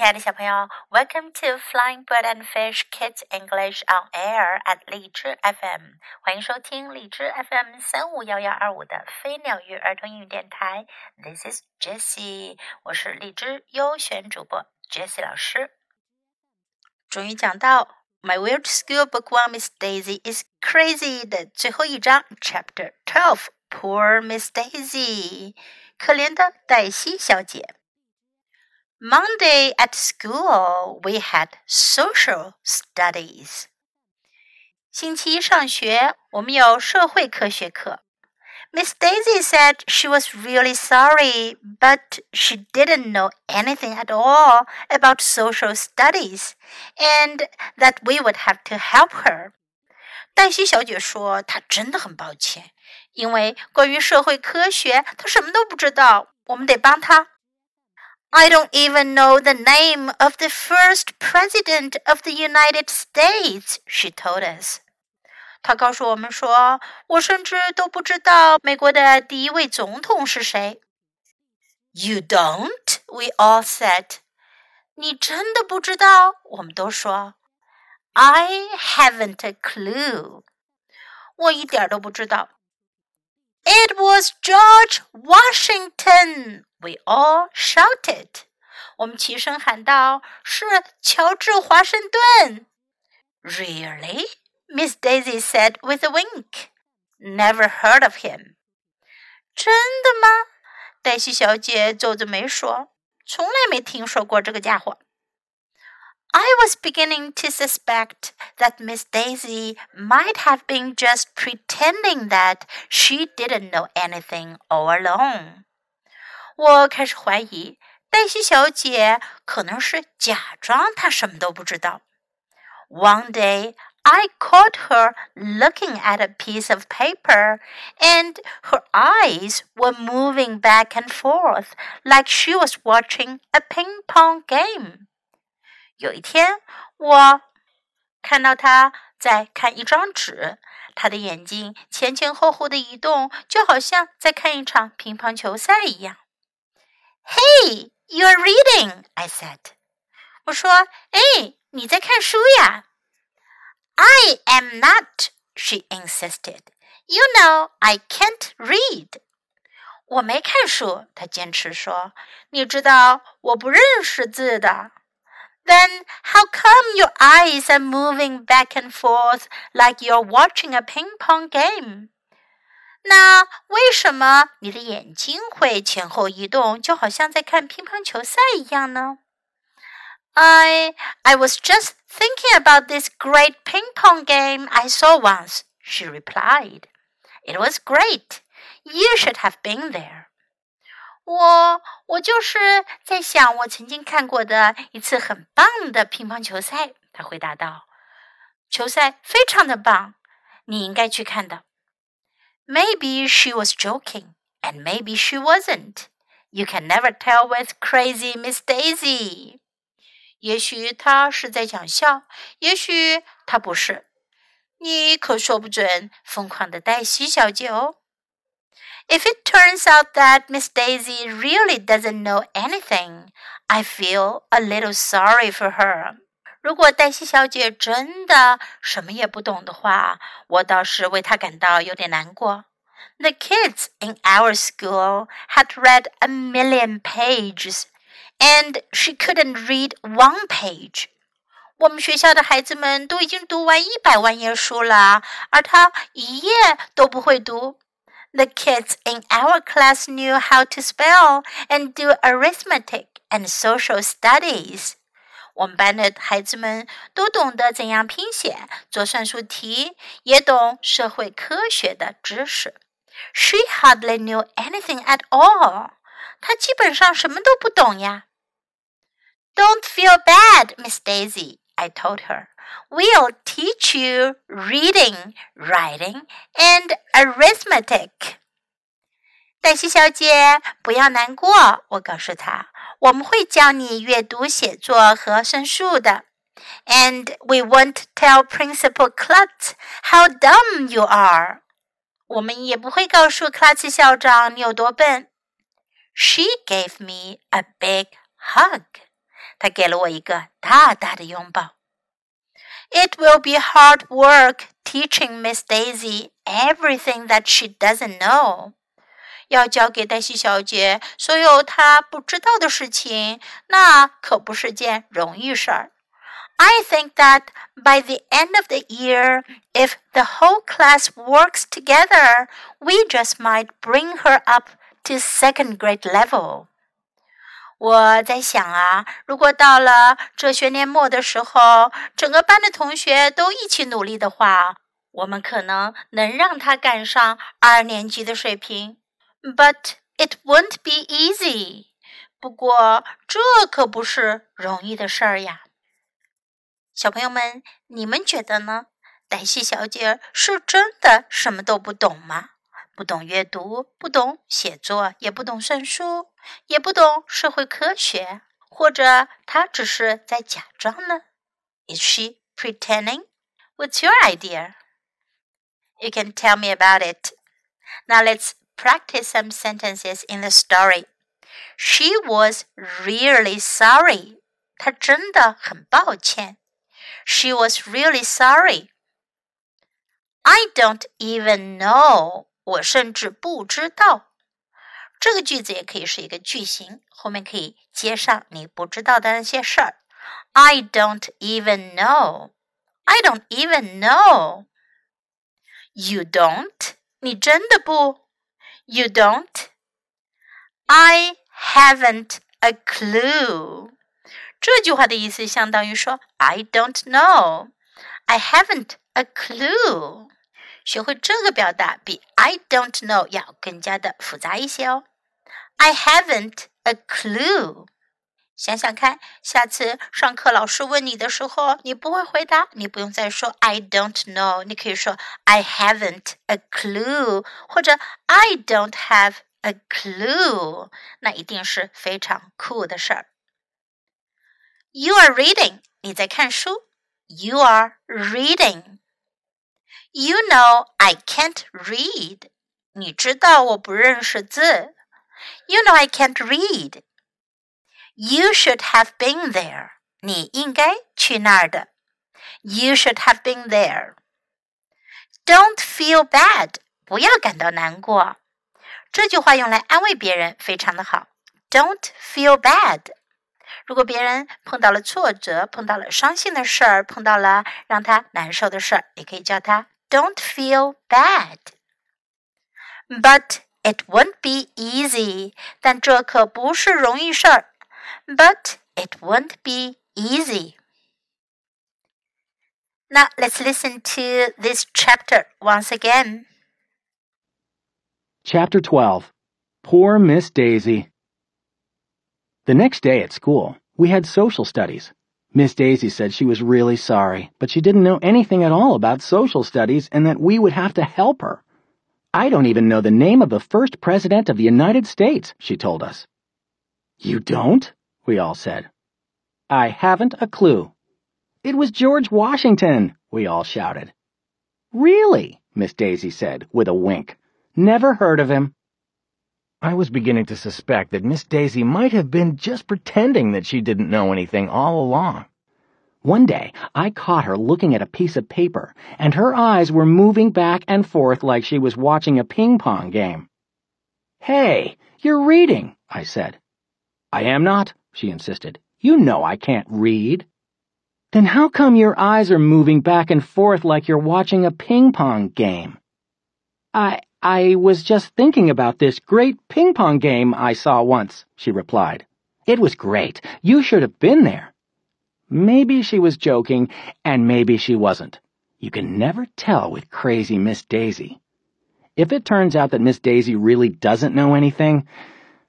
亲爱的小朋友 ，Welcome to Flying Bird and Fish Kids English on Air at 荔枝 FM， 欢迎收听荔枝 FM 351125的飞鸟鱼儿童英语电台。This is Jessie， 我是荔枝优选主播 Jessie 老师。终于讲到 My Weird School Book One Miss Daisy is crazy 的最后一章 ，Chapter 12 Poor Miss Daisy， 可怜的黛西小姐。Monday at school, we had social studies. 星期一上学，我们有社会科学课。Miss Daisy said she was really sorry, but she didn't know anything at all about social studies, and that we would have to help her. 黛西小姐说，她真的很抱歉，因为关于社会科学，她什么都不知道，我们得帮她。I don't even know the name of the first president of the United States, she told us. 她告诉我们说，我甚至都不知道美国的第一位总统是谁。You don't, we all said. 你真的不知道？我们都说。I haven't a clue. 我一点都不知道。It was George Washington.We all shouted. 我们齐声喊道：“是乔治华盛顿。” Really? Miss Daisy said with a wink. Never heard of him. 真的吗？黛西小姐皱着眉说：“从来没听说过这个家伙。” I was beginning to suspect that Miss Daisy might have been just pretending that she didn't know anything all along.我开始怀疑，黛西小姐可能是假装她什么都不知道。One day, I caught her looking at a piece of paper, and her eyes were moving back and forth like she was watching a ping-pong game. 有一天，我看到她在看一张纸，她的眼睛前前后后的移动，就好像在看一场乒乓球赛一样。Hey, you're reading, I said. 我说，哎，你在看书呀。I am not, she insisted. You know, I can't read. 我没看书，她坚持说。你知道，我不认识字的。Then how come your eyes are moving back and forth like you're watching a ping-pong game?那为什么你的眼睛会前后移动，就好像在看乒乓球赛一样呢？ I was just thinking about this great ping-pong game I saw once, she replied. It was great. You should have been there. 我就是在想我曾经看过的一次很棒的乒乓球赛，她回答道。球赛非常的棒，你应该去看的。Maybe she was joking, and maybe she wasn't. You can never tell with crazy Miss Daisy. 也许她是在讲笑，也许她不是。你可说不准疯狂的黛西小姐哦。If it turns out that Miss Daisy really doesn't know anything, I feel a little sorry for her.如果黛西小姐真的什么也不懂的话，我倒是为她感到有点难过。The kids in our school had read 1,000,000 pages, and she couldn't read one page. 我们学校的孩子们都已经读完1,000,000页书了，而她一页都不会读。The kids in our class knew how to spell and do arithmetic and social studies.我们班的孩子们都懂得怎样拼写，做算术题，也懂社会科学的知识。She hardly knew anything at all. 她基本上什么都不懂呀。Don't feel bad, Miss Daisy, I told her. We'll teach you reading, writing, and arithmetic. 黛西小姐，不要难过，我告诉她。我们会教你阅读、写作和算术的。And we won't tell Principal Klutz how dumb you are. 我们也不会告诉克拉茨校长你有多笨。She gave me a big hug. 他给了我一个大大的拥抱。It will be hard work teaching Miss Daisy everything that she doesn't know. 要教给黛西小姐所有她不知道的事情，那可不是件容易事儿。I think that by the end of the year, if the whole class works together, we just might bring her up to second grade level.我在想啊，如果到了这学年末的时候，整个班的同学都一起努力的话，我们可能能让他赶上2年级的水平。But it won't be easy. 不过这可不是容易的事儿呀。小朋友们，你们觉得呢？黛西小姐是真的什么都不懂吗？不懂阅读，不懂写作，也不懂算术，也不懂社会科学，或者她只是在假装呢？ Is she pretending? What's your idea? You can tell me about it. Now let's practice some sentences in the story. She was really sorry. 她真的很抱歉。She was really sorry. I don't even know.我甚至不知道。这个句子也可以是一个句型，后面可以接上你不知道的那些事儿。I don't even know. I don't even know. You don't? 你真的不？ You don't? I haven't a clue. 这句话的意思相当于说 I don't know. I haven't a clue.学会这个表达比 I don't know 要更加的复杂一些哦。I haven't a clue. 想想看，下次上课老师问你的时候，你不会回答，你不用再说 I don't know， 你可以说 I haven't a clue 或者 I don't have a clue， 那一定是非常酷的事儿。You are reading. 你在看书。You are reading.You know I can't read. 你知道我不认识字。You know I can't read. You should have been there. 你应该去那儿的。You should have been there. Don't feel bad. 不要感到难过。这句话用来安慰别人非常的好。Don't feel bad.如果别人碰到了挫折，碰到了伤心的事儿，碰到了让他难受的事儿，你可以叫他 Don't feel bad. But it won't be easy. 但这可不是容易事儿。But it won't be easy. Now let's listen to this chapter once again. Chapter 12. Poor Miss Daisy.The next day at school, we had social studies. Miss Daisy said she was really sorry, but she didn't know anything at all about social studies and that we would have to help her. I don't even know the name of the first president of the United States, she told us. You don't? We all said. I haven't a clue. It was George Washington, we all shouted. Really? Miss Daisy said with a wink. Never heard of him.I was beginning to suspect that Miss Daisy might have been just pretending that she didn't know anything all along. One day, I caught her looking at a piece of paper, and her eyes were moving back and forth like she was watching a ping-pong game. Hey, you're reading, I said. I am not, she insisted. You know I can't read. Then how come your eyes are moving back and forth like you're watching a ping-pong game? I was just thinking about this great ping-pong game I saw once, she replied. It was great. You should have been there. Maybe she was joking, and maybe she wasn't. You can never tell with crazy Miss Daisy. If it turns out that Miss Daisy really doesn't know anything,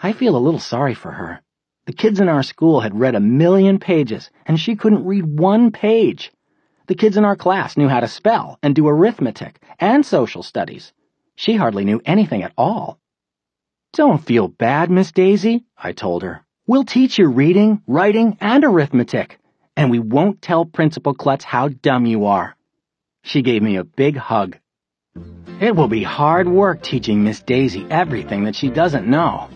I feel a little sorry for her. The kids in our school had read 1,000,000 pages, and she couldn't read one page. The kids in our class knew how to spell and do arithmetic and social studies.She hardly knew anything at all. Don't feel bad, Miss Daisy, I told her. We'll teach you reading, writing, and arithmetic, and we won't tell Principal Klutz how dumb you are. She gave me a big hug. It will be hard work teaching Miss Daisy everything that she doesn't know.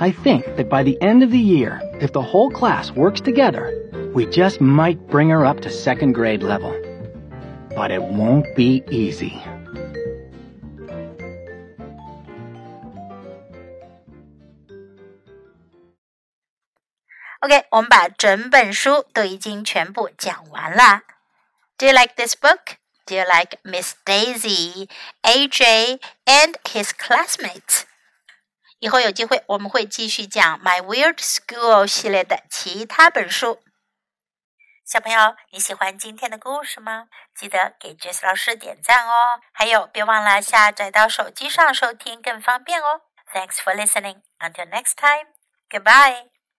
I think that by the end of the year, if the whole class works together, we just might bring her up to second grade level. But it won't be easy. OK, 我们把整本书都已经全部讲完了。Do you like this book? Do you like Miss Daisy, AJ, and his classmates? 以后有机会我们会继续讲 My Weird School 系列的其他本书。小朋友，你喜欢今天的故事吗？记得给 Jessie 老师点赞哦。还有，别忘了下载到手机上收听更方便哦。Thanks for listening. Until next time. Goodbye.